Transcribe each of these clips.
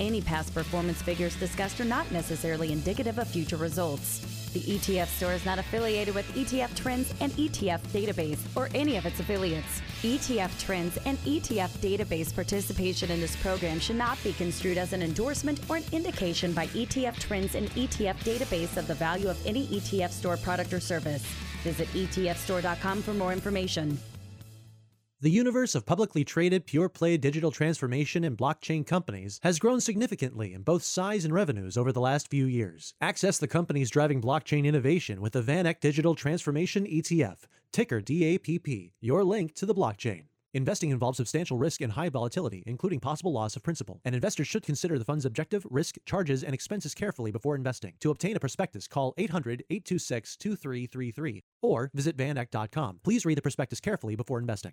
Any past performance figures discussed are not necessarily indicative of future results. The ETF Store is not affiliated with ETF Trends and ETF Database or any of its affiliates. ETF Trends and ETF Database participation in this program should not be construed as an endorsement or an indication by ETF Trends and ETF Database of the value of any ETF Store product or service. Visit etfstore.com for more information. The universe of publicly traded pure-play digital transformation and blockchain companies has grown significantly in both size and revenues over the last few years. Access the companies driving blockchain innovation with the VanEck Digital Transformation ETF, ticker DAPP, your link to the blockchain. Investing involves substantial risk and high volatility, including possible loss of principal, and investors should consider the fund's objective, risk, charges, and expenses carefully before investing. To obtain a prospectus, call 800-826-2333 or visit VanEck.com. Please read the prospectus carefully before investing.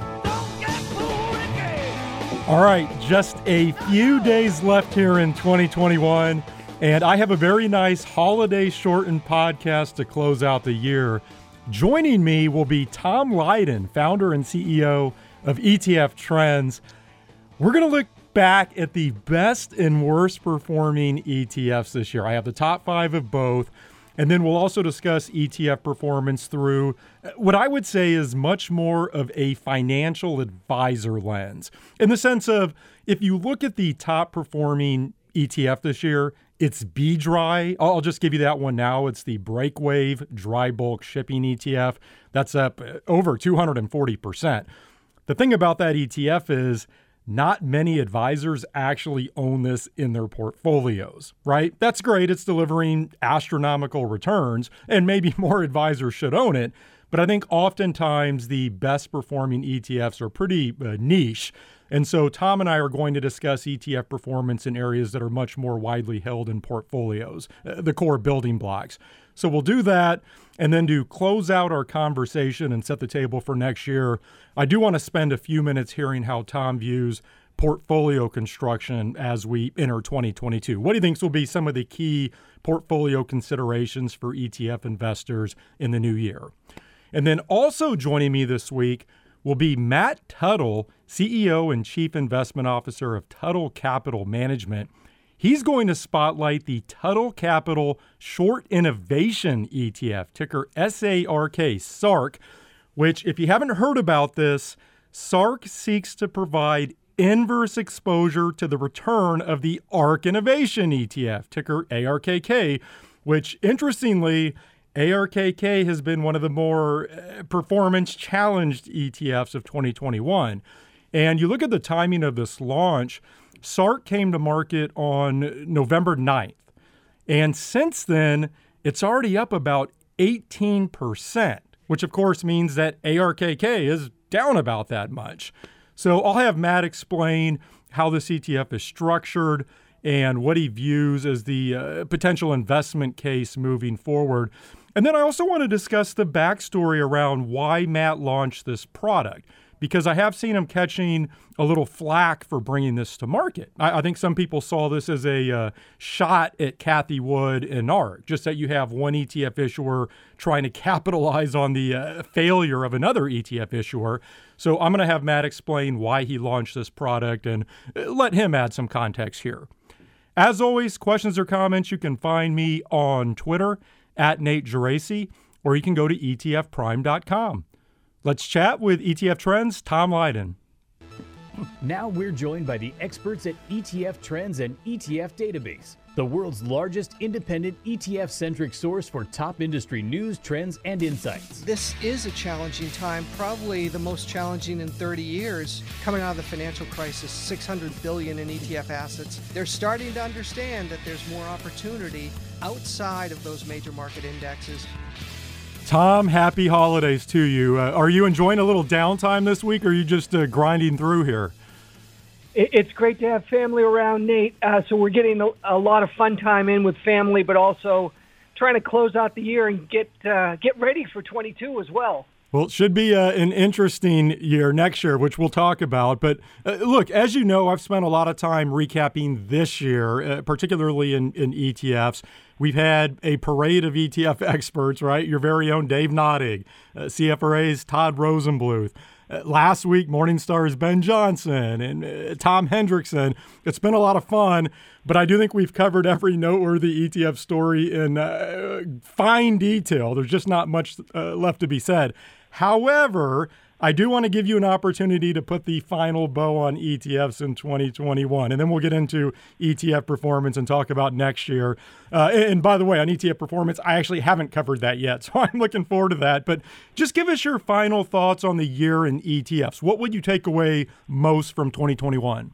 All right, just a few days left here in 2021, and I have a very nice holiday-shortened podcast to close out the year. Joining me will be Tom Lydon, founder and CEO of ETF Trends. We're going to look back at the best and worst performing ETFs this year. I have the top five of both, and then we'll also discuss ETF performance through what I would say is much more of a financial advisor lens, in the sense of, if you look at the top performing ETF this year, it's BDRY. I'll just give you that one now. It's the Breakwave Dry Bulk Shipping ETF. That's up over 240%. The thing about that ETF is not many advisors actually own this in their portfolios, right? That's great. It's delivering astronomical returns, and maybe more advisors should own it. But I think oftentimes the best performing ETFs are pretty niche. And so Tom and I are going to discuss ETF performance in areas that are much more widely held in portfolios, the core building blocks. So we'll do that. And then to close out our conversation and set the table for next year, I do want to spend a few minutes hearing how Tom views portfolio construction as we enter 2022. What do you think will be some of the key portfolio considerations for ETF investors in the new year? And then also joining me this week will be Matt Tuttle, CEO and Chief Investment Officer of Tuttle Capital Management. He's going to spotlight the Tuttle Capital Short Innovation ETF, ticker SARK, which, if you haven't heard about this, SARK seeks to provide inverse exposure to the return of the ARK Innovation ETF, ticker ARKK, which, interestingly, ARKK has been one of the more performance-challenged ETFs of 2021. And you look at the timing of this launch, SARK came to market on November 9th. And since then, it's already up about 18%, which of course means that ARKK is down about that much. So I'll have Matt explain how this ETF is structured and what he views as the potential investment case moving forward. And then I also want to discuss the backstory around why Matt launched this product, because I have seen him catching a little flack for bringing this to market. I think some people saw this as a shot at Cathie Wood and ARK, just that you have one ETF issuer trying to capitalize on the failure of another ETF issuer. So I'm going to have Matt explain why he launched this product and let him add some context here. As always, questions or comments, you can find me on Twitter at Nate Geraci, or you can go to etfprime.com. Let's chat with ETF Trends' Tom Lydon. Now we're joined by the experts at ETF Trends and ETF Database the world's largest independent ETF-centric source for top industry news, trends, and insights. This is a challenging time, probably the most challenging in 30 years. Coming out of the financial crisis, $600 billion in ETF assets. They're starting to understand that there's more opportunity outside of those major market indexes. Tom, happy holidays to you. Are you enjoying a little downtime this week, or are you just grinding through here? It's great to have family around, Nate. So we're getting a lot of fun time in with family, but also trying to close out the year and get ready for 22 as well. Well, it should be an interesting year next year, which we'll talk about. But look, as you know, I've spent a lot of time recapping this year, particularly in ETFs. We've had a parade of ETF experts, right? Your very own Dave Nottig, CFRA's Todd Rosenbluth. Last week, Morningstar's Ben Johnson and Tom Hendrickson. It's been a lot of fun, but I do think we've covered every noteworthy ETF story in fine detail. There's just not much left to be said. However, I do want to give you an opportunity to put the final bow on ETFs in 2021, and then we'll get into ETF performance and talk about next year. And by the way, on ETF performance, I actually haven't covered that yet, so I'm looking forward to that. But just give us your final thoughts on the year in ETFs. What would you take away most from 2021?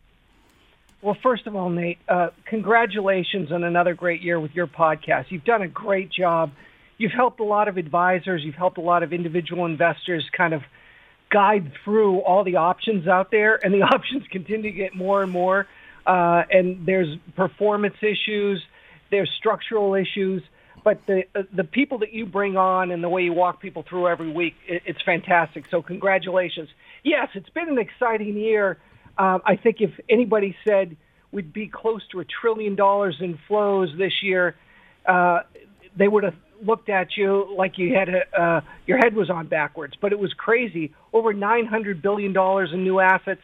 Well, first of all, Nate, congratulations on another great year with your podcast. You've done a great job. You've helped a lot of advisors. You've helped a lot of individual investors kind of guide through all the options out there, and the options continue to get more and more. And there's performance issues, there's structural issues, but the people that you bring on and the way you walk people through every week, it's fantastic. So congratulations. Yes, it's been an exciting year. I think if anybody said we'd be close to $1 trillion in flows this year, they would have looked at you like you had your head was on backwards, but it was crazy. Over $900 billion in new assets.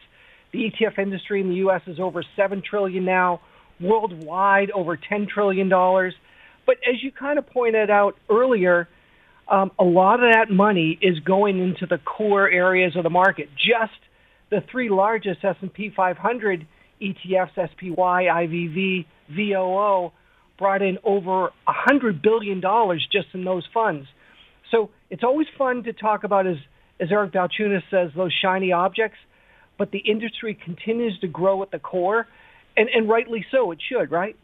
The ETF industry in the U.S. is over $7 trillion now. Worldwide, over $10 trillion. But as you kind of pointed out earlier, a lot of that money is going into the core areas of the market. Just the three largest S&P 500 ETFs, SPY, IVV, VOO, brought in over $100 billion just in those funds. So it's always fun to talk about, as Eric Balchunas says, those shiny objects, but the industry continues to grow at the core, and rightly so. It should, right?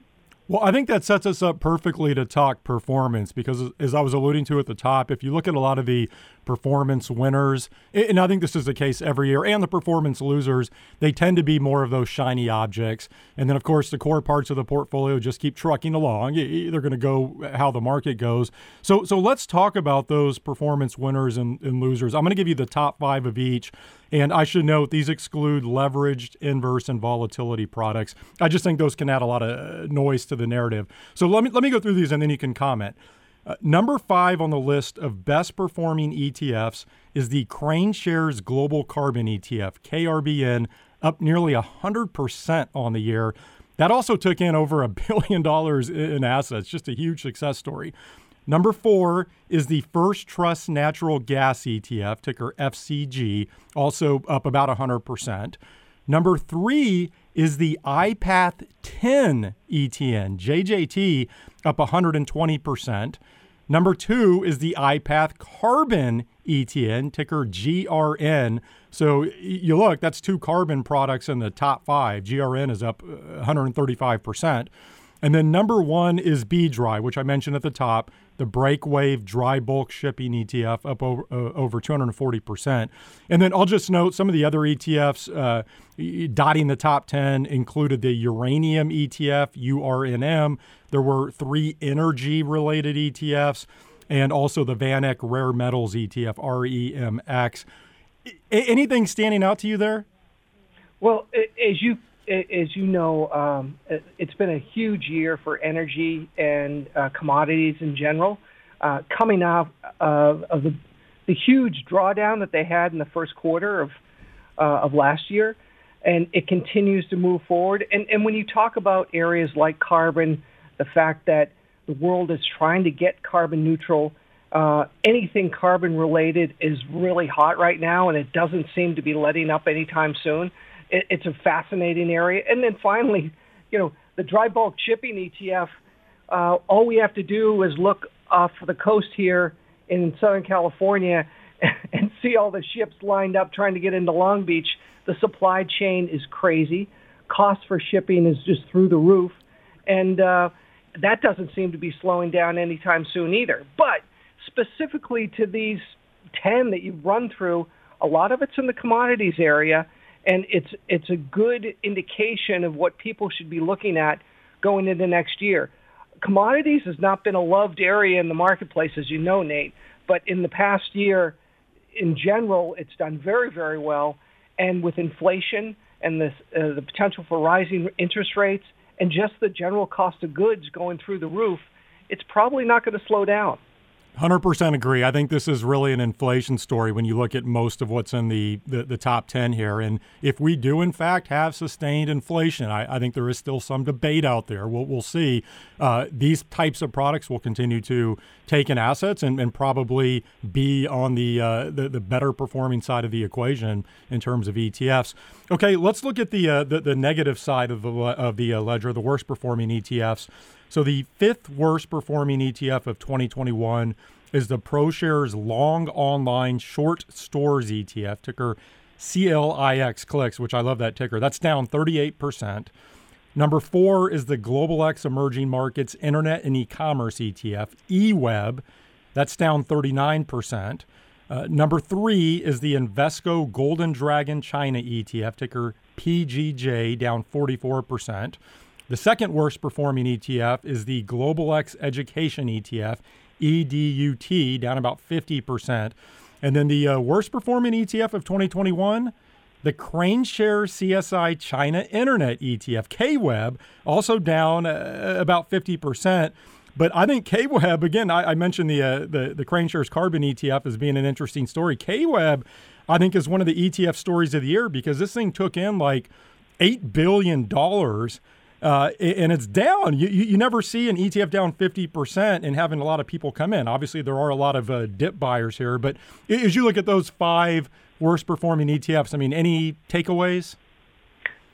Well, I think that sets us up perfectly to talk performance because, as I was alluding to at the top, if you look at a lot of the performance winners, and I think this is the case every year, and the performance losers, they tend to be more of those shiny objects. And then, of course, the core parts of the portfolio just keep trucking along. They're going to go how the market goes. So let's talk about those performance winners and losers. I'm going to give you the top five of each. And I should note these exclude leveraged, inverse, and volatility products. I just think those can add a lot of noise to the narrative. So let me go through these and then you can comment. Number five on the list of best performing ETFs is the Crane Shares Global Carbon ETF, KRBN, up nearly 100% on the year. That also took in over $1 billion in assets, just a huge success story. Number four is the First Trust Natural Gas ETF, ticker FCG, also up about 100%. Number three is the iPath 10 ETN, JJT, up 120%. Number two is the iPath Carbon ETN, ticker GRN. So you look, that's two carbon products in the top five. GRN is up 135%. And then number one is B-Dry, which I mentioned at the top, the Breakwave Dry Bulk Shipping ETF, up over 240%. And then I'll just note some of the other ETFs dotting the top 10 included the uranium ETF, URNM. There were three energy-related ETFs and also the VanEck Rare Metals ETF, REMX. Anything standing out to you there? Well, as you know, it's been a huge year for energy and commodities in general. Coming out of the huge drawdown that they had in the first quarter of last year, and it continues to move forward. And when you talk about areas like carbon, the fact that the world is trying to get carbon neutral, anything carbon related is really hot right now, and it doesn't seem to be letting up anytime soon. It's a fascinating area. And then finally, you know, The dry bulk shipping ETF, all we have to do is look off the coast here in Southern California and see all the ships lined up trying to get into Long Beach. The supply chain is crazy. Cost for shipping is just through the roof. And that doesn't seem to be slowing down anytime soon either. But specifically to these 10 that you've run through, a lot of it's in the commodities area, and it's a good indication of what people should be looking at going into next year. Commodities has not been a loved area in the marketplace, as you know, Nate, but in the past year, in general, it's done very, very well. And with inflation and the potential for rising interest rates and just the general cost of goods going through the roof, it's probably not going to slow down. 100% agree. I think this is really an inflation story when you look at most of what's in the top 10 here. And if we do, in fact, have sustained inflation, I think there is still some debate out there. We'll see. These types of products will continue to take in assets and probably be on the better performing side of the equation in terms of ETFs. Okay, let's look at the negative side of the ledger, the worst performing ETFs. So the fifth worst performing ETF of 2021 is the ProShares Long Online Short Stores ETF, ticker CLIX, which I love that ticker. That's down 38%. Number four is the GlobalX Emerging Markets Internet and E-Commerce ETF, EWEB. That's down 39%. Number three is the Invesco Golden Dragon China ETF, ticker PGJ, down 44%. The second worst performing ETF is the Global X Education ETF, EDUT, down about 50%. And then the worst performing ETF of 2021, the CraneShares CSI China Internet ETF, KWEB, also down about 50%. But I think KWEB, again, I mentioned the CraneShares Carbon ETF as being an interesting story. KWEB, I think, is one of the ETF stories of the year because this thing took in like $8 billion. And it's down. You never see an ETF down 50% and having a lot of people come in. Obviously, there are a lot of dip buyers here. But as you look at those five worst performing ETFs, I mean, any takeaways?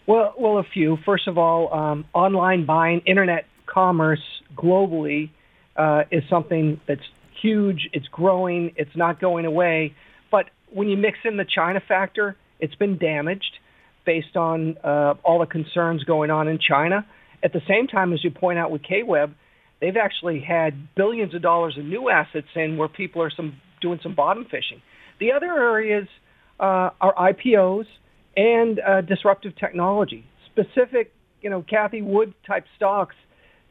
Well, a few. First of all, online buying, internet commerce globally is something that's huge. It's growing. It's not going away. But when you mix in the China factor, it's been damaged based on all the concerns going on in China. At the same time, as you point out with KWEB, they've actually had billions of dollars of new assets in where people are doing some bottom fishing. The other areas are IPOs and disruptive technology, specific, Cathie Wood type stocks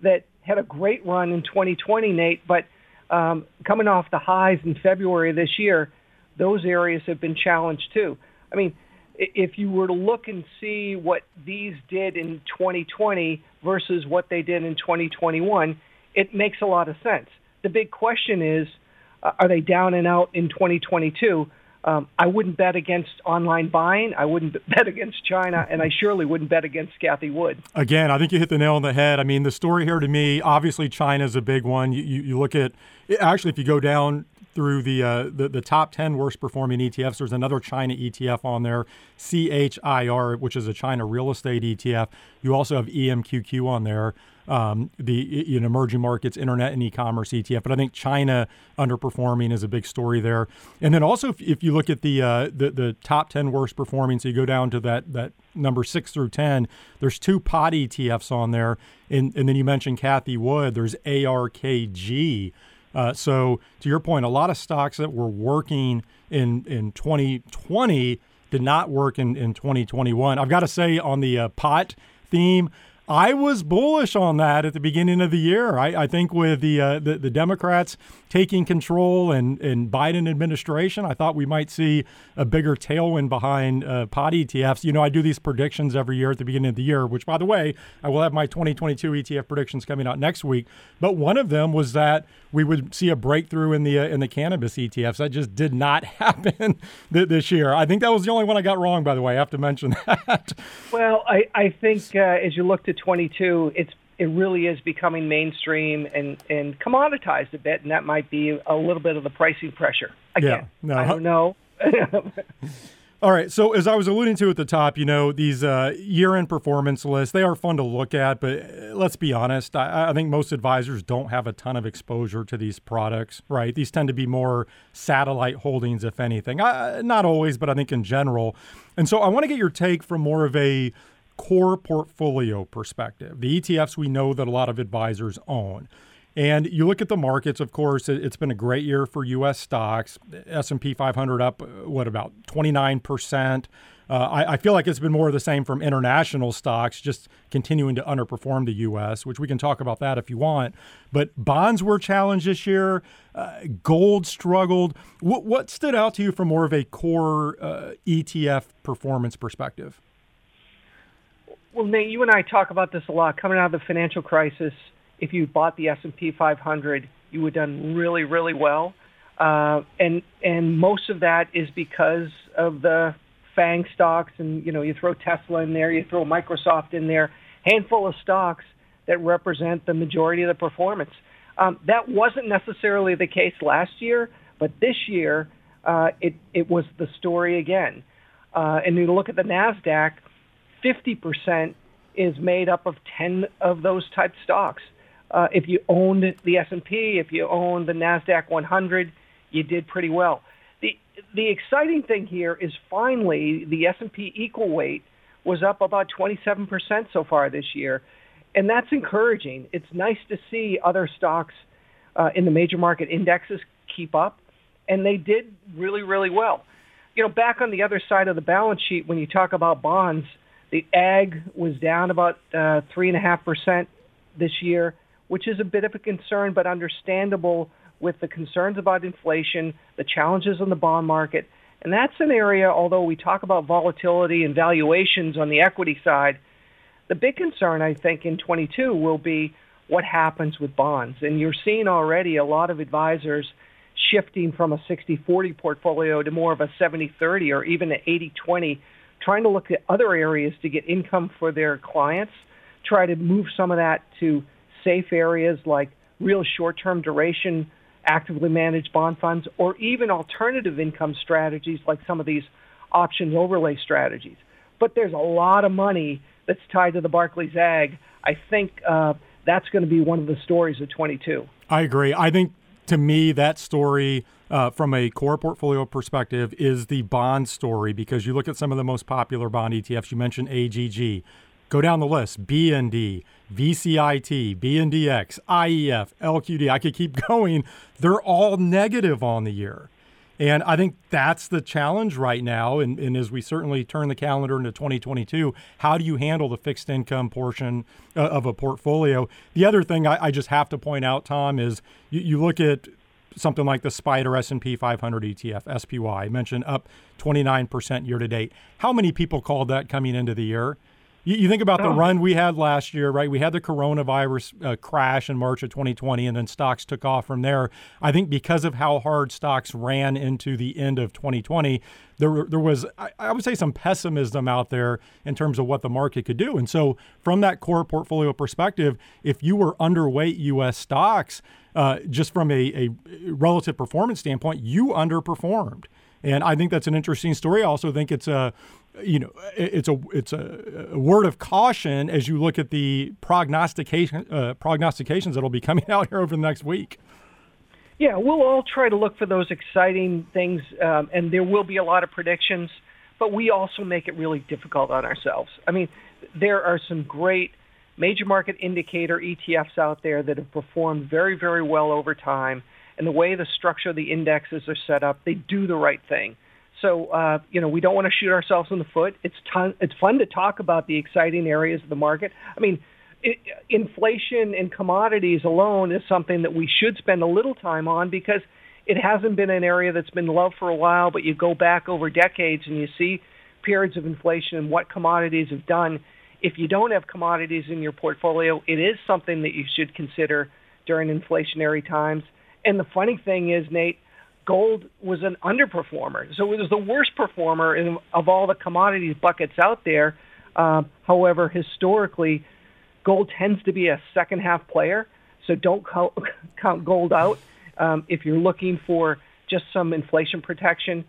that had a great run in 2020, Nate, but coming off the highs in February of this year, those areas have been challenged too. I mean, if you were to look and see what these did in 2020 versus what they did in 2021, it makes a lot of sense. The big question is, are they down and out in 2022? I wouldn't bet against online buying. I wouldn't bet against China, and I surely wouldn't bet against Cathie Wood. Again, I think you hit the nail on the head. I mean, the story here to me, obviously China is a big one. You look at – actually, if you go down – through the top 10 worst performing ETFs. There's another China ETF on there, CHIR, which is a China real estate ETF. You also have EMQQ on there, the emerging markets, internet and e-commerce ETF. But I think China underperforming is a big story there. And then also if you look at the top 10 worst performing, so you go down to that number 6 through 10, there's two pot ETFs on there. And then you mentioned Cathie Wood, there's ARKG. So to your point, a lot of stocks that were working in 2020 did not work in 2021. I've got to say on the pot theme, I was bullish on that at the beginning of the year. I think with the Democrats taking control and Biden administration, I thought we might see a bigger tailwind behind pot ETFs. I do these predictions every year at the beginning of the year, which, by the way, I will have my 2022 ETF predictions coming out next week. But one of them was that we would see a breakthrough in the cannabis ETFs. That just did not happen this year. I think that was the only one I got wrong, by the way. I have to mention that. Well, I think as you look to 22, it really is becoming mainstream and commoditized a bit, and that might be a little bit of the pricing pressure. Again, yeah, no. I don't know. All right. So as I was alluding to at the top, you know, these year-end performance lists, they are fun to look at, but let's be honest. I think most advisors don't have a ton of exposure to these products, right? These tend to be more satellite holdings, if anything. Not always, but I think in general. And so I want to get your take from more of a core portfolio perspective, the ETFs we know that a lot of advisors own. And you look at the markets, of course, it's been a great year for U.S. stocks. S&P 500 up, about 29%. I feel like it's been more of the same from international stocks, just continuing to underperform the U.S., which we can talk about that if you want. But bonds were challenged this year. Gold struggled. What stood out to you from more of a core ETF performance perspective? Well, Nate, you and I talk about this a lot. Coming out of the financial crisis, if you bought the S&P 500, you would have done really, really well. And most of that is because of the FANG stocks. And, you know, you throw Tesla in there, you throw Microsoft in there, handful of stocks that represent the majority of the performance. That wasn't necessarily the case last year, but this year it was the story again. And you look at the NASDAQ, 50% is made up of 10 of those type stocks. If you owned the S&P, if you owned the NASDAQ 100, you did pretty well. The exciting thing here is finally the S&P equal weight was up about 27% so far this year, and that's encouraging. It's nice to see other stocks in the major market indexes keep up, and they did really, really well. You know, back on the other side of the balance sheet, when you talk about bonds, the AGG was down about 3.5% this year, which is a bit of a concern, but understandable with the concerns about inflation, the challenges in the bond market. And that's an area, although we talk about volatility and valuations on the equity side, the big concern, I think, in 22 will be what happens with bonds. And you're seeing already a lot of advisors shifting from a 60-40 portfolio to more of a 70-30 or even an 80-20, trying to look at other areas to get income for their clients, try to move some of that to safe areas like real short-term duration, actively managed bond funds, or even alternative income strategies like some of these options overlay strategies. But there's a lot of money that's tied to the Barclays AGG. I think that's going to be one of the stories of 22. I agree. I think, to me, that story from a core portfolio perspective is the bond story, because you look at some of the most popular bond ETFs. You mentioned AGG. Go down the list: BND, VCIT, BNDX, IEF, LQD. I could keep going. They're all negative on the year. And I think that's the challenge right now. And as we certainly turn the calendar into 2022, how do you handle the fixed income portion of a portfolio? The other thing I just have to point out, Tom, is you look at something like the SPDR S&P 500 ETF, SPY, I mentioned up 29% year to date. How many people called that coming into the year? You think about the run we had last year, right? We had the coronavirus crash in March of 2020, and then stocks took off from there. I think because of how hard stocks ran into the end of 2020, there was, I would say, some pessimism out there in terms of what the market could do. And so from that core portfolio perspective, if you were underweight U.S. stocks, just from a relative performance standpoint, you underperformed. And I think that's an interesting story. I also think it's a, you know, it's a word of caution as you look at the prognostications that'll be coming out here over the next week. Yeah, we'll all try to look for those exciting things, and there will be a lot of predictions, but we also make it really difficult on ourselves. I mean, there are some great major market indicator ETFs out there that have performed very, very well over time, and the way the structure of the indexes are set up, they do the right thing. So, you know, we don't want to shoot ourselves in the foot. It's fun to talk about the exciting areas of the market. I mean, inflation and commodities alone is something that we should spend a little time on, because it hasn't been an area that's been loved for a while, but you go back over decades and you see periods of inflation and what commodities have done. If you don't have commodities in your portfolio, it is something that you should consider during inflationary times. And the funny thing is, Nate, gold was an underperformer. So it was the worst performer of all the commodities buckets out there. However, historically, gold tends to be a second half player. So don't count gold out. If you're looking for just some inflation protection,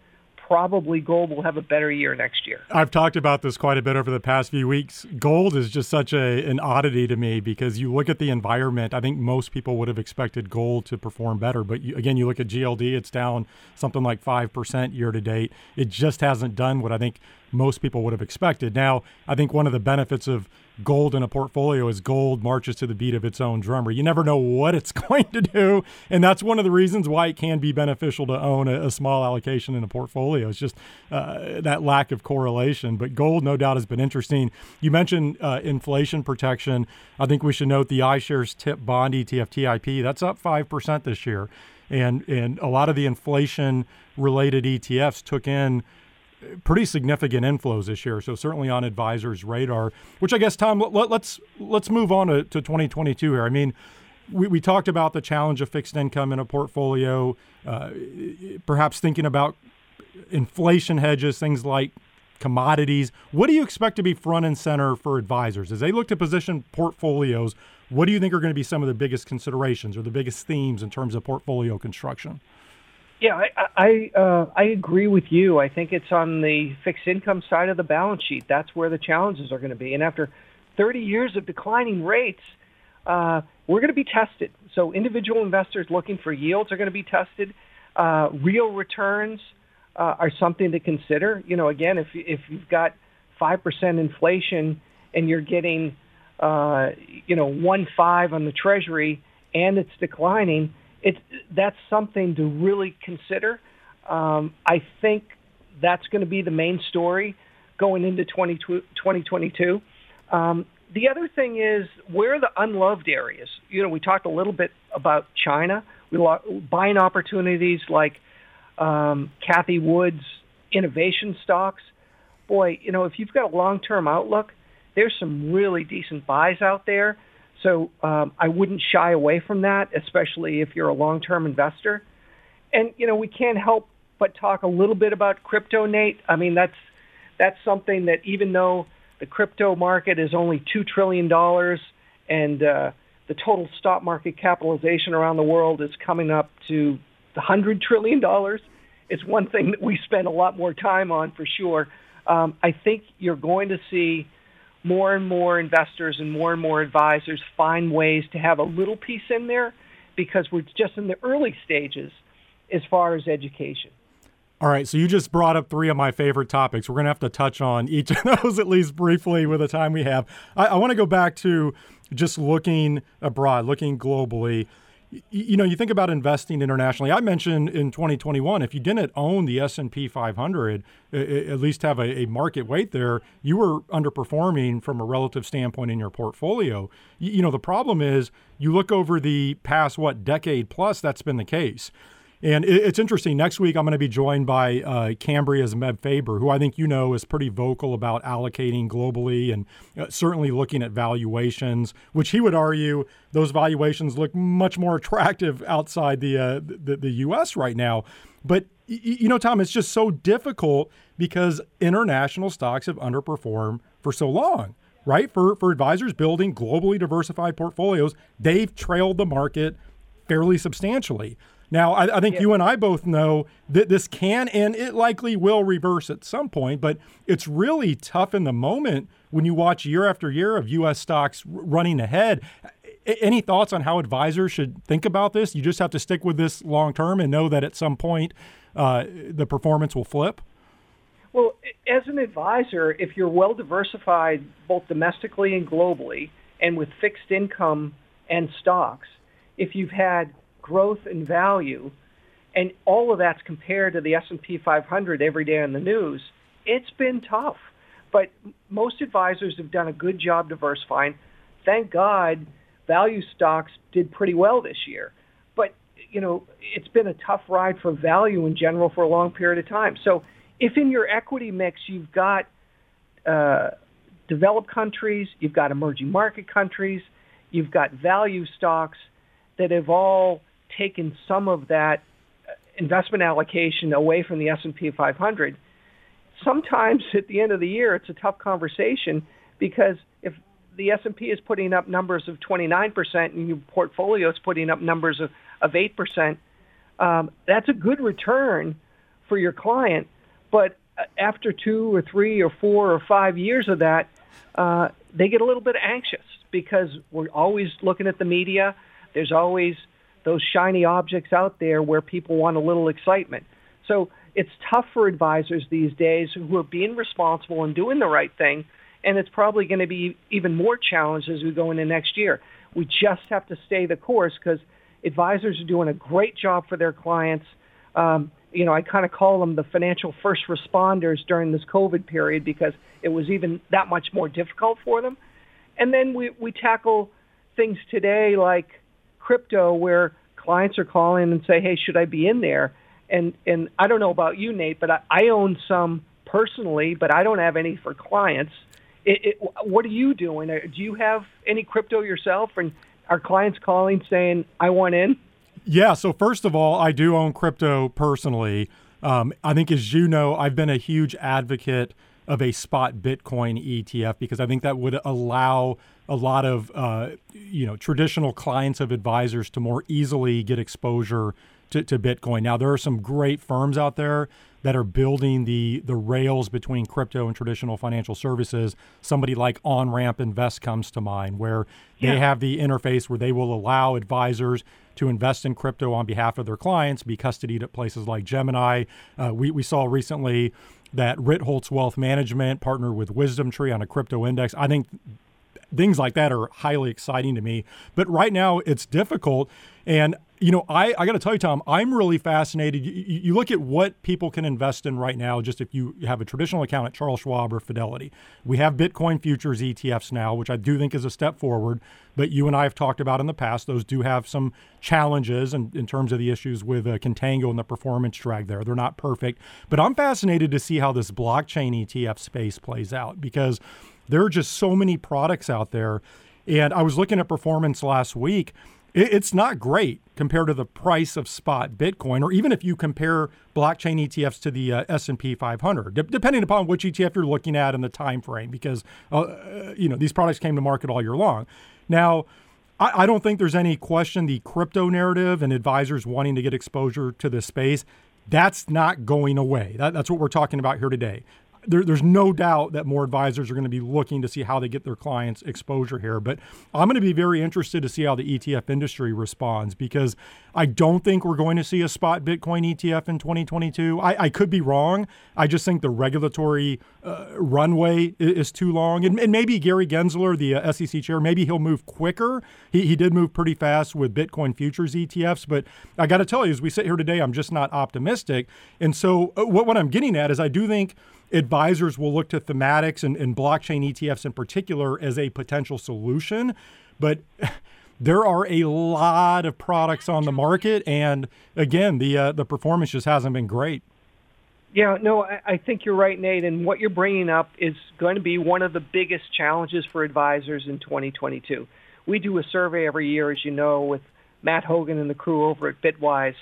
probably gold will have a better year next year. I've talked about this quite a bit over the past few weeks. Gold is just such an oddity to me because you look at the environment. I think most people would have expected gold to perform better. But you look at GLD, it's down something like 5% year to date. It just hasn't done what I think most people would have expected. Now, I think one of the benefits of gold in a portfolio is gold marches to the beat of its own drummer. You never know what it's going to do. And that's one of the reasons why it can be beneficial to own a small allocation in a portfolio. It's just that lack of correlation. But gold, no doubt, has been interesting. You mentioned inflation protection. I think we should note the iShares TIP Bond ETF, TIP. That's up 5% this year. And a lot of the inflation-related ETFs took in pretty significant inflows this year, so certainly on advisors' radar, which I guess, Tom, let's move on to 2022 here. I mean, we talked about the challenge of fixed income in a portfolio, perhaps thinking about inflation hedges, things like commodities. What do you expect to be front and center for advisors? As they look to position portfolios, what do you think are going to be some of the biggest considerations or the biggest themes in terms of portfolio construction? Yeah, I agree with you. I think it's on the fixed income side of the balance sheet. That's where the challenges are going to be. And after 30 years of declining rates, we're going to be tested. So individual investors looking for yields are going to be tested. Real returns are something to consider. You know, again, if you've got 5% inflation and you're getting 1.5 on the Treasury and it's declining, that's something to really consider. I think that's going to be the main story going into 2022. The other thing is, where are the unloved areas? You know, we talked a little bit about China. We buying opportunities like Cathie Wood's innovation stocks. Boy, you know, if you've got a long-term outlook, there's some really decent buys out there. So I wouldn't shy away from that, especially if you're a long-term investor. And, you know, we can't help but talk a little bit about crypto, Nate. I mean, that's something that, even though the crypto market is only $2 trillion and the total stock market capitalization around the world is coming up to $100 trillion, it's one thing that we spend a lot more time on for sure. I think you're going to see more and more investors and more advisors find ways to have a little piece in there, because we're just in the early stages as far as education. All right, so you just brought up three of my favorite topics. We're going to have to touch on each of those at least briefly with the time we have. I want to go back to just looking abroad, looking globally. You know, you think about investing internationally. I mentioned in 2021, if you didn't own the S&P 500, at least have a market weight there, you were underperforming from a relative standpoint in your portfolio. You know, the problem is you look over the past, decade plus, that's been the case. And it's interesting. Next week, I'm going to be joined by Cambria's Meb Faber, who I think you know is pretty vocal about allocating globally and certainly looking at valuations, which he would argue those valuations look much more attractive outside the U.S. right now. But, you know, Tom, it's just so difficult because international stocks have underperformed for so long, right? For advisors building globally diversified portfolios, they've trailed the market fairly substantially. Now, I think you and I both know that this can and it likely will reverse at some point, but it's really tough in the moment when you watch year after year of U.S. stocks running ahead. Any thoughts on how advisors should think about this? You just have to stick with this long term and know that at some point the performance will flip? Well, as an advisor, if you're well diversified both domestically and globally and with fixed income and stocks, if you've had growth and value, and all of that's compared to the S&P 500 every day on the news, it's been tough. But most advisors have done a good job diversifying. Thank God value stocks did pretty well this year. But, you know, it's been a tough ride for value in general for a long period of time. So if in your equity mix you've got developed countries, you've got emerging market countries, you've got value stocks that have all taken some of that investment allocation away from the S&P 500, sometimes at the end of the year, it's a tough conversation, because if the S&P is putting up numbers of 29% and your portfolio is putting up numbers of 8%, that's a good return for your client, But after 2 or 3 or 4 or 5 years of that, they get a little bit anxious because we're always looking at the media. There's always those shiny objects out there where people want a little excitement. So it's tough for advisors these days who are being responsible and doing the right thing, and it's probably going to be even more challenged as we go into next year. We just have to stay the course because advisors are doing a great job for their clients. You know, I kind of call them the financial first responders during this COVID period because it was even that much more difficult for them. And then we tackle things today like crypto, where clients are calling and say, hey, should I be in there? And I don't know about you, Nate, but I own some personally, but I don't have any for clients. What are you doing? Do you have any crypto yourself? And are clients calling saying, I want in? Yeah. So first of all, I do own crypto personally. I think, as you know, I've been a huge advocate of a spot Bitcoin ETF because I think that would allow a lot of, traditional clients of advisors to more easily get exposure to Bitcoin. Now, there are some great firms out there that are building the rails between crypto and traditional financial services. Somebody like OnRamp Invest comes to mind, where they have the interface where they will allow advisors to invest in crypto on behalf of their clients, be custodied at places like Gemini. We saw recently that Ritholtz Wealth Management partnered with WisdomTree on a crypto index. I think things like that are highly exciting to me. But right now it's difficult. And, you know, I got to tell you, Tom, I'm really fascinated. You look at what people can invest in right now, just if you have a traditional account at Charles Schwab or Fidelity. We have Bitcoin futures ETFs now, which I do think is a step forward. But you and I have talked about in the past, those do have some challenges in terms of the issues with contango and the performance drag there. They're not perfect. But I'm fascinated to see how this blockchain ETF space plays out because there are just so many products out there. And I was looking at performance last week. It's not great compared to the price of spot Bitcoin, or even if you compare blockchain ETFs to the S&P 500, depending upon which ETF you're looking at and the time frame, because these products came to market all year long. Now, I don't think there's any question the crypto narrative and advisors wanting to get exposure to this space, that's not going away. That's what we're talking about here today. There's no doubt that more advisors are going to be looking to see how they get their clients exposure here. But I'm going to be very interested to see how the ETF industry responds, because I don't think we're going to see a spot Bitcoin ETF in 2022. I could be wrong. I just think the regulatory runway is too long. And maybe Gary Gensler, the SEC chair, maybe he'll move quicker. He did move pretty fast with Bitcoin futures ETFs. But I got to tell you, as we sit here today, I'm just not optimistic. And so what I'm getting at is I do think advisors will look to thematics and blockchain ETFs in particular as a potential solution. But there are a lot of products on the market. And again, the performance just hasn't been great. Yeah, no, I think you're right, Nate. And what you're bringing up is going to be one of the biggest challenges for advisors in 2022. We do a survey every year, as you know, with Matt Hogan and the crew over at Bitwise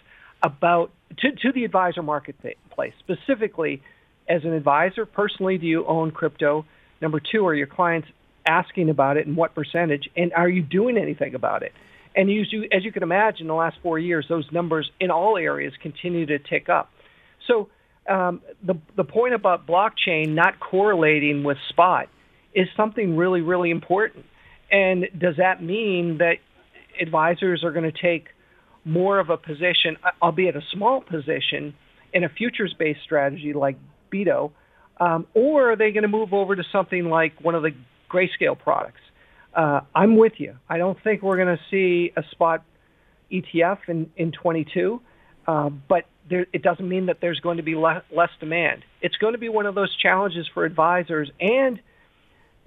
about to the advisor marketplace, specifically. As an advisor, personally, do you own crypto? Number two, are your clients asking about it and what percentage? And are you doing anything about it? And as you can imagine, the last 4 years, those numbers in all areas continue to tick up. So the point about blockchain not correlating with spot is something really, really important. And does that mean that advisors are going to take more of a position, albeit a small position, in a futures-based strategy like Beto, or are they going to move over to something like one of the Grayscale products? I'm with you. I don't think we're going to see a spot ETF in 22, but it doesn't mean that there's going to be less demand. It's going to be one of those challenges for advisors and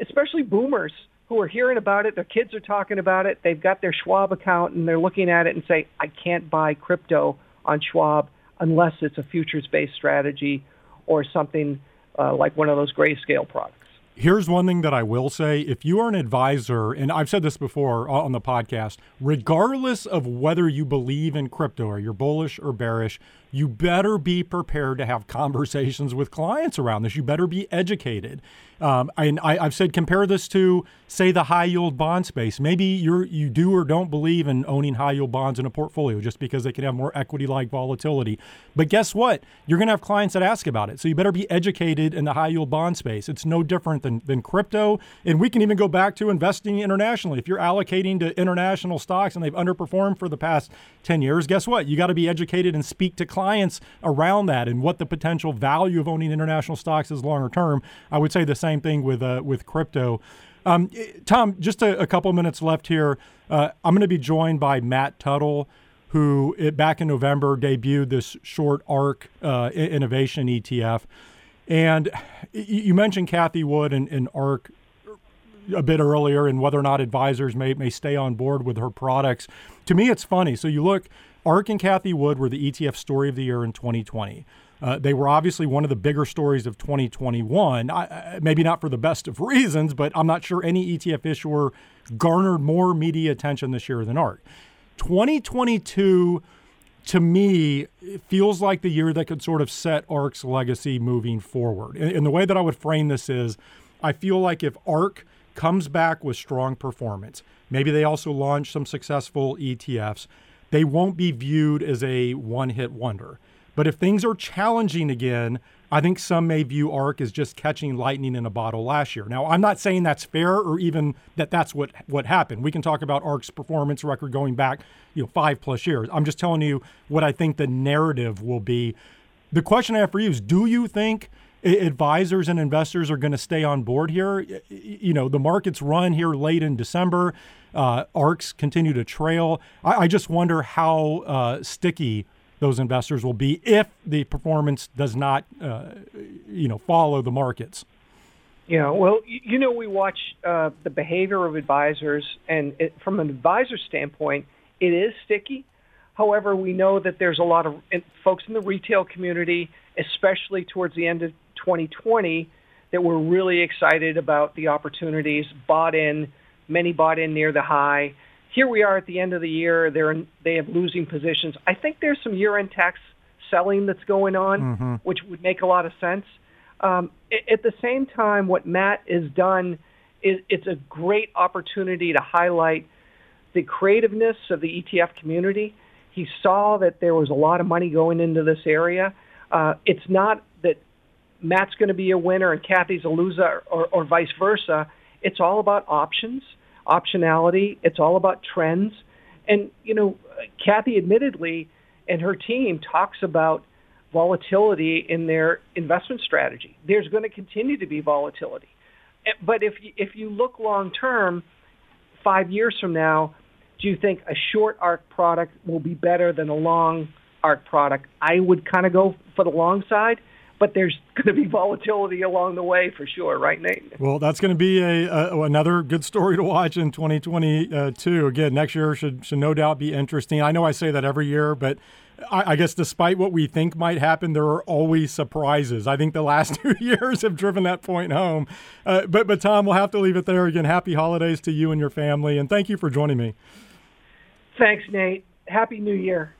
especially boomers who are hearing about it. Their kids are talking about it. They've got their Schwab account and they're looking at it and say, I can't buy crypto on Schwab unless it's a futures-based strategy or something like one of those Grayscale products. Here's one thing that I will say. If you are an advisor, and I've said this before on the podcast, regardless of whether you believe in crypto or you're bullish or bearish, you better be prepared to have conversations with clients around this. You better be educated. And I've said, compare this to, say, the high yield bond space. Maybe you do or don't believe in owning high yield bonds in a portfolio just because they can have more equity-like volatility. But guess what? You're going to have clients that ask about it. So you better be educated in the high yield bond space. It's no different than crypto. And we can even go back to investing internationally. If you're allocating to international stocks and they've underperformed for the past 10 years, guess what? You got to be educated and speak to clients around that and what the potential value of owning international stocks is longer term. I would say the same thing with crypto. Tom, just a couple minutes left here. I'm going to be joined by Matt Tuttle, who back in November debuted this short ARK Innovation ETF. And you mentioned Cathie Wood and ARK a bit earlier and whether or not advisors may stay on board with her products. To me, it's funny. So you look, ARK and Cathie Wood were the ETF story of the year in 2020. They were obviously one of the bigger stories of 2021, maybe not for the best of reasons, but I'm not sure any ETF issuer garnered more media attention this year than ARK. 2022, to me, it feels like the year that could sort of set ARK's legacy moving forward. And the way that I would frame this is, I feel like if ARK comes back with strong performance, maybe they also launch some successful ETFs, they won't be viewed as a one-hit wonder. But if things are challenging again, I think some may view ARK as just catching lightning in a bottle last year. Now, I'm not saying that's fair or even that that's what happened. We can talk about ARK's performance record going back, 5+ years. I'm just telling you what I think the narrative will be. The question I have for you is, do you think advisors and investors are going to stay on board here? The markets run here late in December. ARKs continue to trail. I just wonder how sticky those investors will be if the performance does not, follow the markets. Yeah, well, we watch the behavior of advisors, and from an advisor standpoint, it is sticky. However, we know that there's a lot of folks in the retail community, especially towards the end of 2020, that were really excited about the opportunities, bought in, many bought in near the high. Here we are at the end of the year. They have losing positions. I think there's some year-end tax selling that's going on, which would make a lot of sense. At the same time, what Matt has done is it's a great opportunity to highlight the creativeness of the ETF community. He saw that there was a lot of money going into this area. It's not that Matt's going to be a winner and Cathie's a loser or vice versa. It's all about options. Optionality. It's all about trends. And, Cathie admittedly and her team talks about volatility in their investment strategy. There's going to continue to be volatility. But if you look long term, 5 years from now, do you think a short ARK product will be better than a long ARK product? I would kind of go for the long side. But there's going to be volatility along the way for sure, right, Nate? Well, that's going to be another good story to watch in 2022. Again, next year should no doubt be interesting. I know I say that every year, but I guess despite what we think might happen, there are always surprises. I think the last 2 years have driven that point home. But Tom, we'll have to leave it there. Again, happy holidays to you and your family, and thank you for joining me. Thanks, Nate. Happy New Year.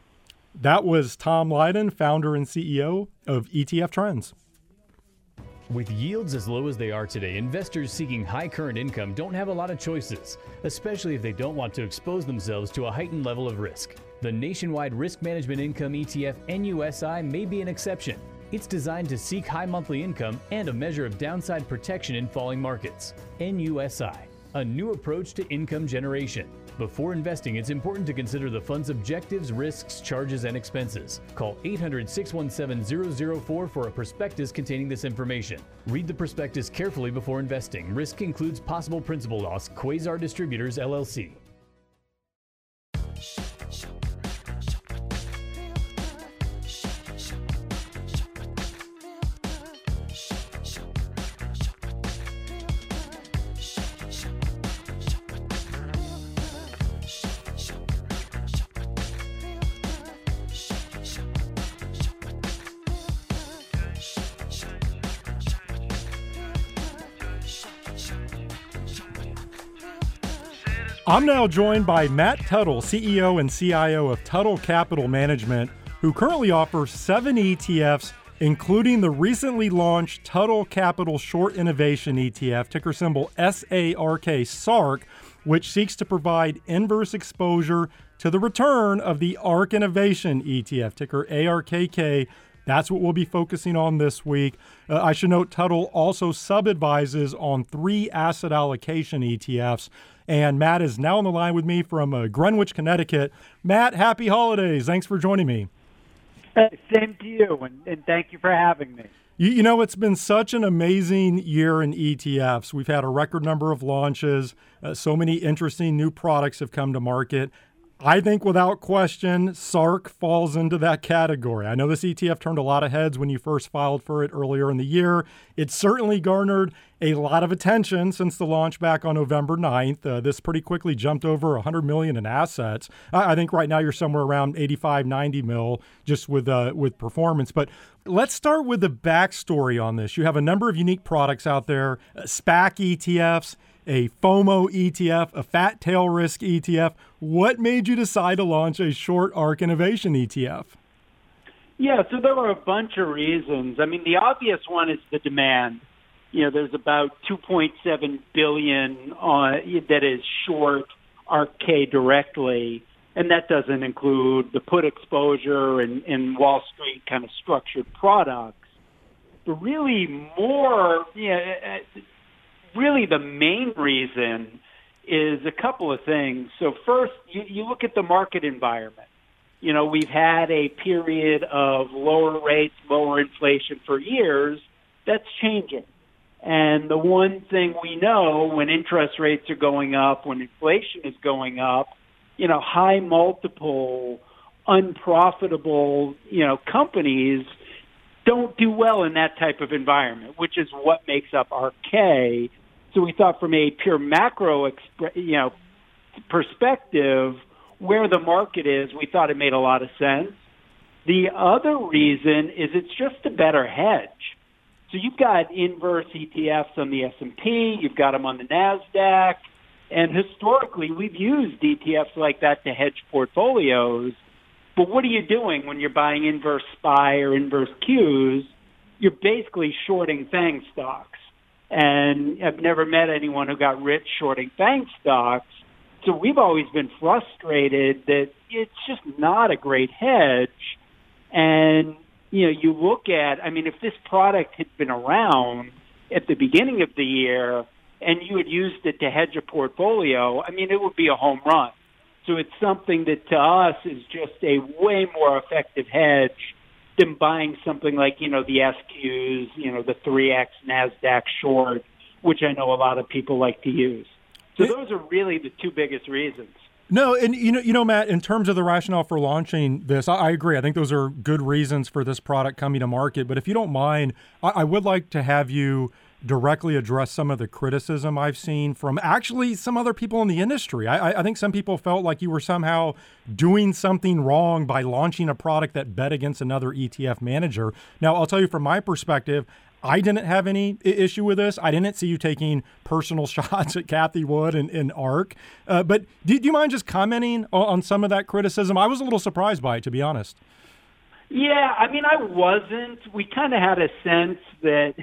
That was Tom Lydon, founder and CEO of ETF Trends. With yields as low as they are today, investors seeking high current income don't have a lot of choices, especially if they don't want to expose themselves to a heightened level of risk. The Nationwide Risk Management Income ETF NUSI may be an exception. It's designed to seek high monthly income and a measure of downside protection in falling markets. NUSI, a new approach to income generation. Before investing, it's important to consider the fund's objectives, risks, charges, and expenses. Call 800-617-004 for a prospectus containing this information. Read the prospectus carefully before investing. Risk includes possible principal loss. Quasar Distributors, LLC. I'm now joined by Matt Tuttle, CEO and CIO of Tuttle Capital Management, who currently offers 7 ETFs, including the recently launched Tuttle Capital Short Innovation ETF, ticker symbol SARK, which seeks to provide inverse exposure to the return of the ARK Innovation ETF, ticker ARKK. That's what we'll be focusing on this week. I should note Tuttle also sub-advises on 3 asset allocation ETFs. And Matt is now on the line with me from Greenwich, Connecticut. Matt, happy holidays. Thanks for joining me. Same to you, and thank you for having me. You know, it's been such an amazing year in ETFs. We've had a record number of launches. So many interesting new products have come to market. I think without question, SARK falls into that category. I know this ETF turned a lot of heads when you first filed for it earlier in the year. It certainly garnered a lot of attention since the launch back on November 9th. This pretty quickly jumped over $100 million in assets. I think right now you're somewhere around 85, 90 mil just with performance. But let's start with the backstory on this. You have a number of unique products out there, SPAC ETFs, a FOMO ETF, a fat tail risk ETF. What made you decide to launch a short ARK Innovation ETF? Yeah, so there were a bunch of reasons. I mean, the obvious one is the demand. You know, there's about 2.7 billion that is short ARK directly, and that doesn't include the put exposure and Wall Street kind of structured products. But really more, really the main reason is a couple of things. So first, you look at the market environment. You know, we've had a period of lower rates, lower inflation for years. That's changing. And the one thing we know when interest rates are going up, when inflation is going up, you know, high multiple, unprofitable, you know, companies don't do well in that type of environment, which is what makes up ARK. So we thought from a pure macro, you know, perspective, where the market is, we thought it made a lot of sense. The other reason is it's just a better hedge. So you've got inverse ETFs on the S&P, you've got them on the NASDAQ, and historically we've used ETFs like that to hedge portfolios. But what are you doing when you're buying inverse SPY or inverse Qs? You're basically shorting FANG stocks. And I've never met anyone who got rich shorting FANG stocks. So we've always been frustrated that it's just not a great hedge. And, you know, you look at, I mean, if this product had been around at the beginning of the year and you had used it to hedge a portfolio, I mean, it would be a home run. So it's something that to us is just a way more effective hedge than buying something like, you know, the SQs, you know, the 3X NASDAQ short, which I know a lot of people like to use. So those are really the two biggest reasons. No, and you know, Matt, in terms of the rationale for launching this, I agree. I think those are good reasons for this product coming to market. But if you don't mind, I would like to have you directly address some of the criticism I've seen from actually some other people in the industry. I think some people felt like you were somehow doing something wrong by launching a product that bet against another ETF manager. Now, I'll tell you from my perspective, I didn't have any issue with this. I didn't see you taking personal shots at Cathie Wood and ARK. But do you mind just commenting on some of that criticism? I was a little surprised by it, to be honest. Yeah, I mean, I wasn't. We kind of had a sense that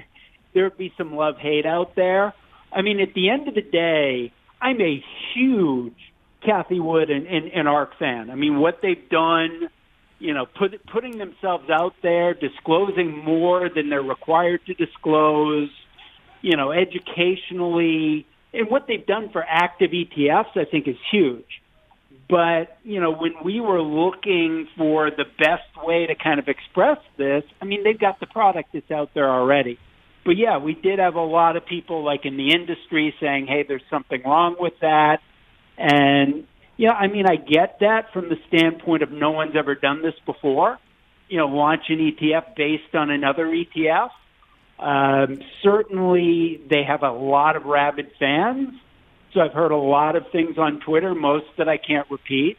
there'd be some love-hate out there. I mean, at the end of the day, I'm a huge Cathie Wood and ARK fan. I mean, what they've done, you know, putting themselves out there, disclosing more than they're required to disclose, you know, educationally. And what they've done for active ETFs, I think, is huge. But, you know, when we were looking for the best way to kind of express this, I mean, they've got the product that's out there already. But, yeah, we did have a lot of people, like, in the industry saying, hey, there's something wrong with that. And, yeah, I mean, I get that from the standpoint of no one's ever done this before, you know, launch an ETF based on another ETF. Certainly, they have a lot of rabid fans. So I've heard a lot of things on Twitter, most that I can't repeat.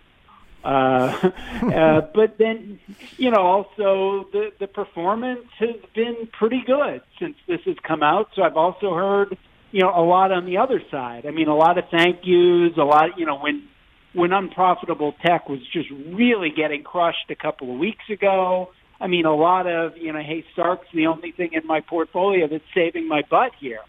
But then, you know, also the performance has been pretty good since this has come out. So I've also heard, you know, a lot on the other side. I mean, a lot of thank yous, a lot, you know, when when unprofitable tech was just really getting crushed a couple of weeks ago. I mean, a lot of, hey, SARK's the only thing in my portfolio that's saving my butt here.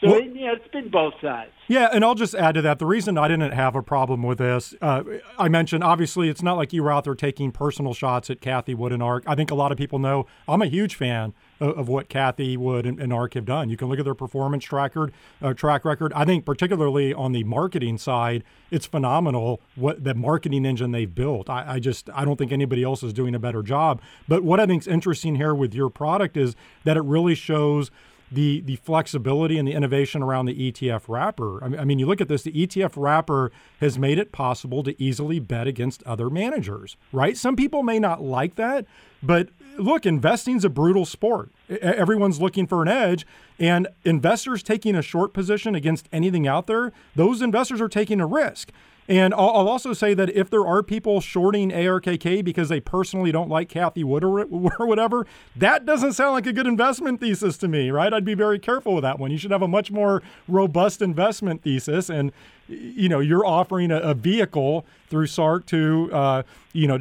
So, well, it's been both sides. Yeah, and I'll just add to that. The reason I didn't have a problem with this, I mentioned, obviously, it's not like you were out there taking personal shots at Cathie Wood and ARK. I think a lot of people know I'm a huge fan of what Cathie Wood and ARK have done. You can look at their performance track record. I think particularly on the marketing side, it's phenomenal what the marketing engine they've built. I don't think anybody else is doing a better job. But what I think is interesting here with your product is that it really shows the flexibility and the innovation around the ETF wrapper. I mean, you look at this, the ETF wrapper has made it possible to easily bet against other managers, right? Some people may not like that, but look, investing's a brutal sport. Everyone's looking for an edge, and investors taking a short position against anything out there, those investors are taking a risk. And I'll also say that if there are people shorting ARKK because they personally don't like Cathie Wood or whatever, that doesn't sound like a good investment thesis to me, right? I'd be very careful with that one. You should have a much more robust investment thesis. And, you're offering a vehicle through SARK to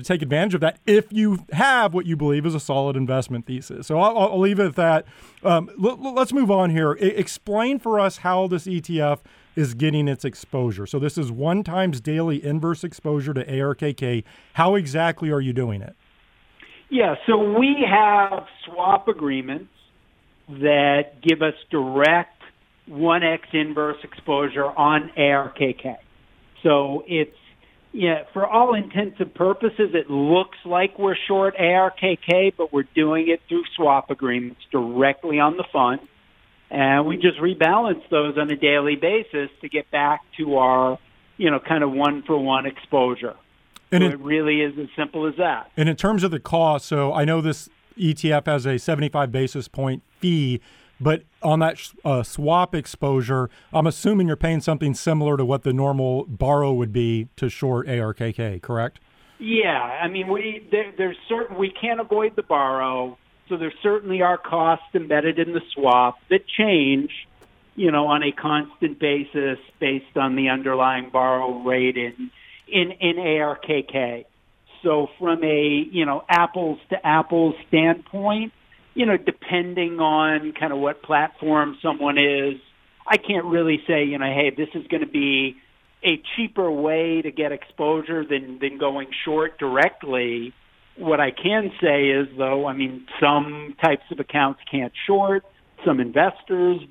take advantage of that if you have what you believe is a solid investment thesis. So I'll leave it at that. Let's move on here. Explain for us how this ETF is getting its exposure. So this is 1x daily inverse exposure to ARKK. How exactly are you doing it? Yeah, so we have swap agreements that give us direct 1x inverse exposure on ARKK. So it's, for all intents and purposes, it looks like we're short ARKK, but we're doing it through swap agreements directly on the fund. And we just rebalance those on a daily basis to get back to our, kind of one-for-one exposure. And so it really is as simple as that. And in terms of the cost, so I know this ETF has a 75 basis point fee, but on that swap exposure, I'm assuming you're paying something similar to what the normal borrow would be to short ARKK, correct? Yeah. I mean, we can't avoid the borrow. So there certainly are costs embedded in the swap that change, on a constant basis based on the underlying borrow rate in ARKK. So from a, apples to apples standpoint, depending on kind of what platform someone is, I can't really say, hey, this is going to be a cheaper way to get exposure than going short directly. What I can say is, though, some types of accounts can't short, some investors,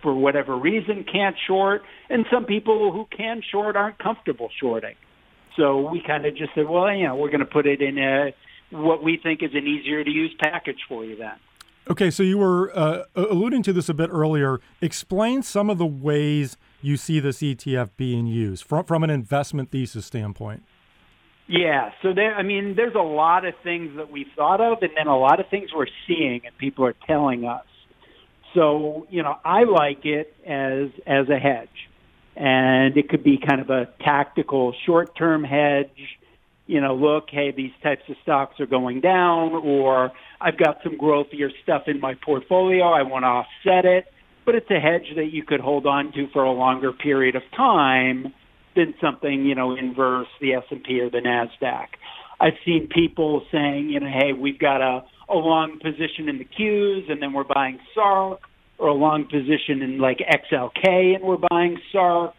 for whatever reason, can't short, and some people who can short aren't comfortable shorting. So we kind of just said, we're going to put it in what we think is an easier-to-use package for you then. Okay, so you were alluding to this a bit earlier. Explain some of the ways you see this ETF being used from an investment thesis standpoint. Yeah, so there's a lot of things that we thought of and then a lot of things we're seeing and people are telling us. So, I like it as a hedge. And it could be kind of a tactical short-term hedge. Look, hey, these types of stocks are going down, or I've got some growthier stuff in my portfolio, I want to offset it. But it's a hedge that you could hold on to for a longer period of time than something, inverse the S&P or the NASDAQ. I've seen people saying, hey, we've got a long position in the Qs and then we're buying SARK, or a long position in like XLK and we're buying SARK.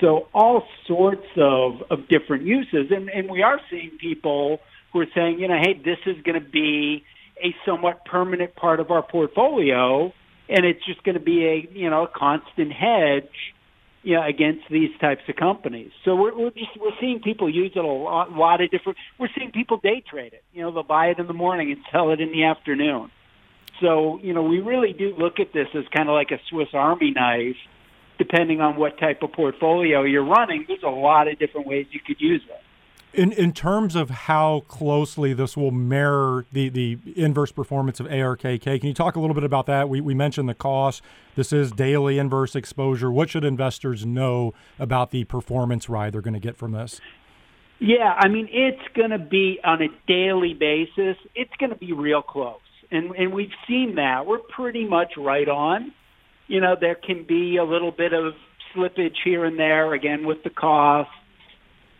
So all sorts of different uses. And we are seeing people who are saying, hey, this is going to be a somewhat permanent part of our portfolio and it's just going to be a constant hedge against these types of companies. So we're seeing people use it a lot of different. We're seeing people day trade it. They'll buy it in the morning and sell it in the afternoon. So we really do look at this as kind of like a Swiss Army knife. Depending on what type of portfolio you're running, there's a lot of different ways you could use it. In terms of how closely this will mirror the inverse performance of ARKK, can you talk a little bit about that? We mentioned the cost. This is daily inverse exposure. What should investors know about the performance ride they're going to get from this? Yeah, it's going to be on a daily basis. It's going to be real close. And we've seen that. We're pretty much right on. There can be a little bit of slippage here and there, again, with the costs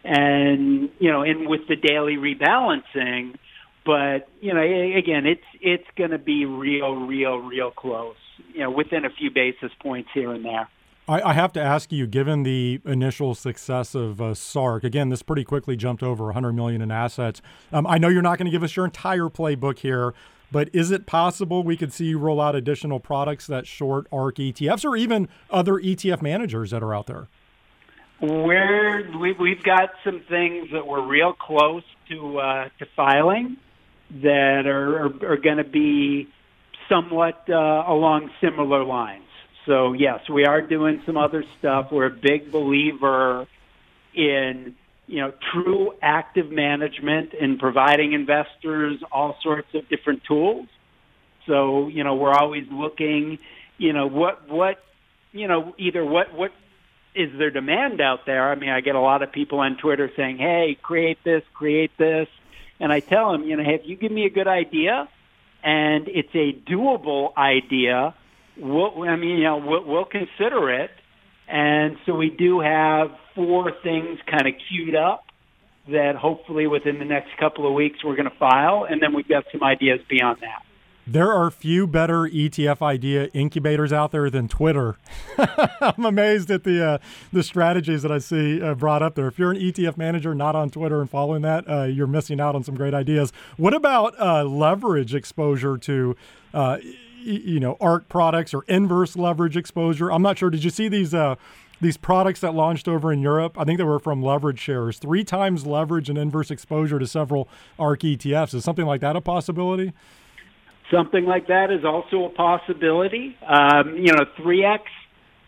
and, you know, and with the daily rebalancing. But, you know, again, it's going to be real close, you know, within a few basis points here and there. I have to ask you, given the initial success of SARK, again, this pretty quickly jumped over $100 million in assets. I know you're not going to give us your entire playbook here, but is it possible we could see you roll out additional products that short ARK ETFs or even other ETF managers that are out there? We've got some things that we're real close to filing that are going to be somewhat along similar lines. So, yes, we are doing some other stuff. We're a big believer in, you know, true active management and providing investors all sorts of different tools. So, you know, we're always looking, you know, what is there demand out there? I mean, I get a lot of people on Twitter saying, hey, create this. And I tell them, you know, hey, if you give me a good idea and it's a doable idea, we'll consider it. And so we do have 4 things kind of queued up that hopefully within the next couple of weeks we're going to file, and then we've got some ideas beyond that. There are few better ETF idea incubators out there than Twitter. I'm amazed at the strategies that I see brought up there. If you're an ETF manager not on Twitter and following that, you're missing out on some great ideas. What about leverage exposure to ARK products or inverse leverage exposure? I'm not sure. Did you see these products that launched over in Europe? I think they were from leverage shares, 3 times leverage and inverse exposure to several ARK ETFs. Is something like that a possibility? Something like that is also a possibility. 3X,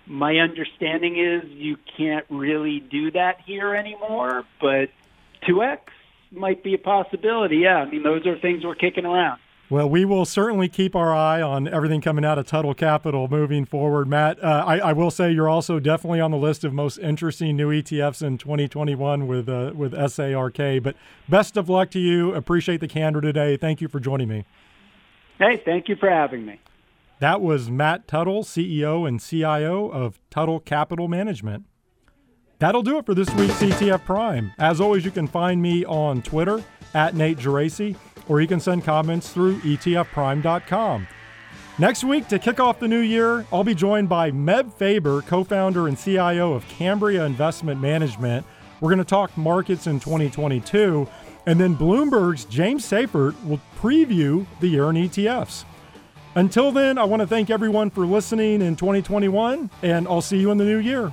my understanding is you can't really do that here anymore, but 2X might be a possibility. Yeah, I mean, those are things we're kicking around. Well, we will certainly keep our eye on everything coming out of Tuttle Capital moving forward. Matt, I will say you're also definitely on the list of most interesting new ETFs in 2021 with SARK. But best of luck to you. Appreciate the candor today. Thank you for joining me. Hey, thank you for having me. That was Matt Tuttle, CEO and CIO of Tuttle Capital Management. That'll do it for this week's ETF Prime. As always, you can find me on Twitter at Nate Geraci, or you can send comments through etfprime.com. Next week, to kick off the new year, I'll be joined by Meb Faber, co-founder and CIO of Cambria Investment Management. We're going to talk markets in 2022, and then Bloomberg's James Seifert will preview the year in ETFs. Until then, I want to thank everyone for listening in 2021, and I'll see you in the new year.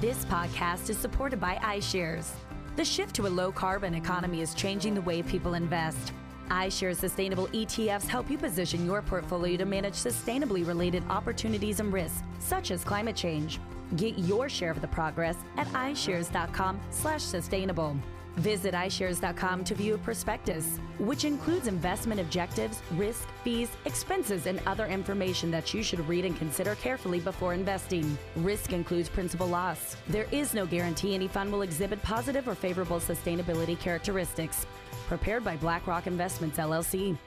This podcast is supported by iShares. The shift to a low-carbon economy is changing the way people invest. iShares Sustainable ETFs help you position your portfolio to manage sustainably related opportunities and risks, such as climate change. Get your share of the progress at iShares.com/sustainable. Visit iShares.com to view a prospectus, which includes investment objectives, risk, fees, expenses, and other information that you should read and consider carefully before investing. Risk includes principal loss. There is no guarantee any fund will exhibit positive or favorable sustainability characteristics. Prepared by BlackRock Investments, LLC.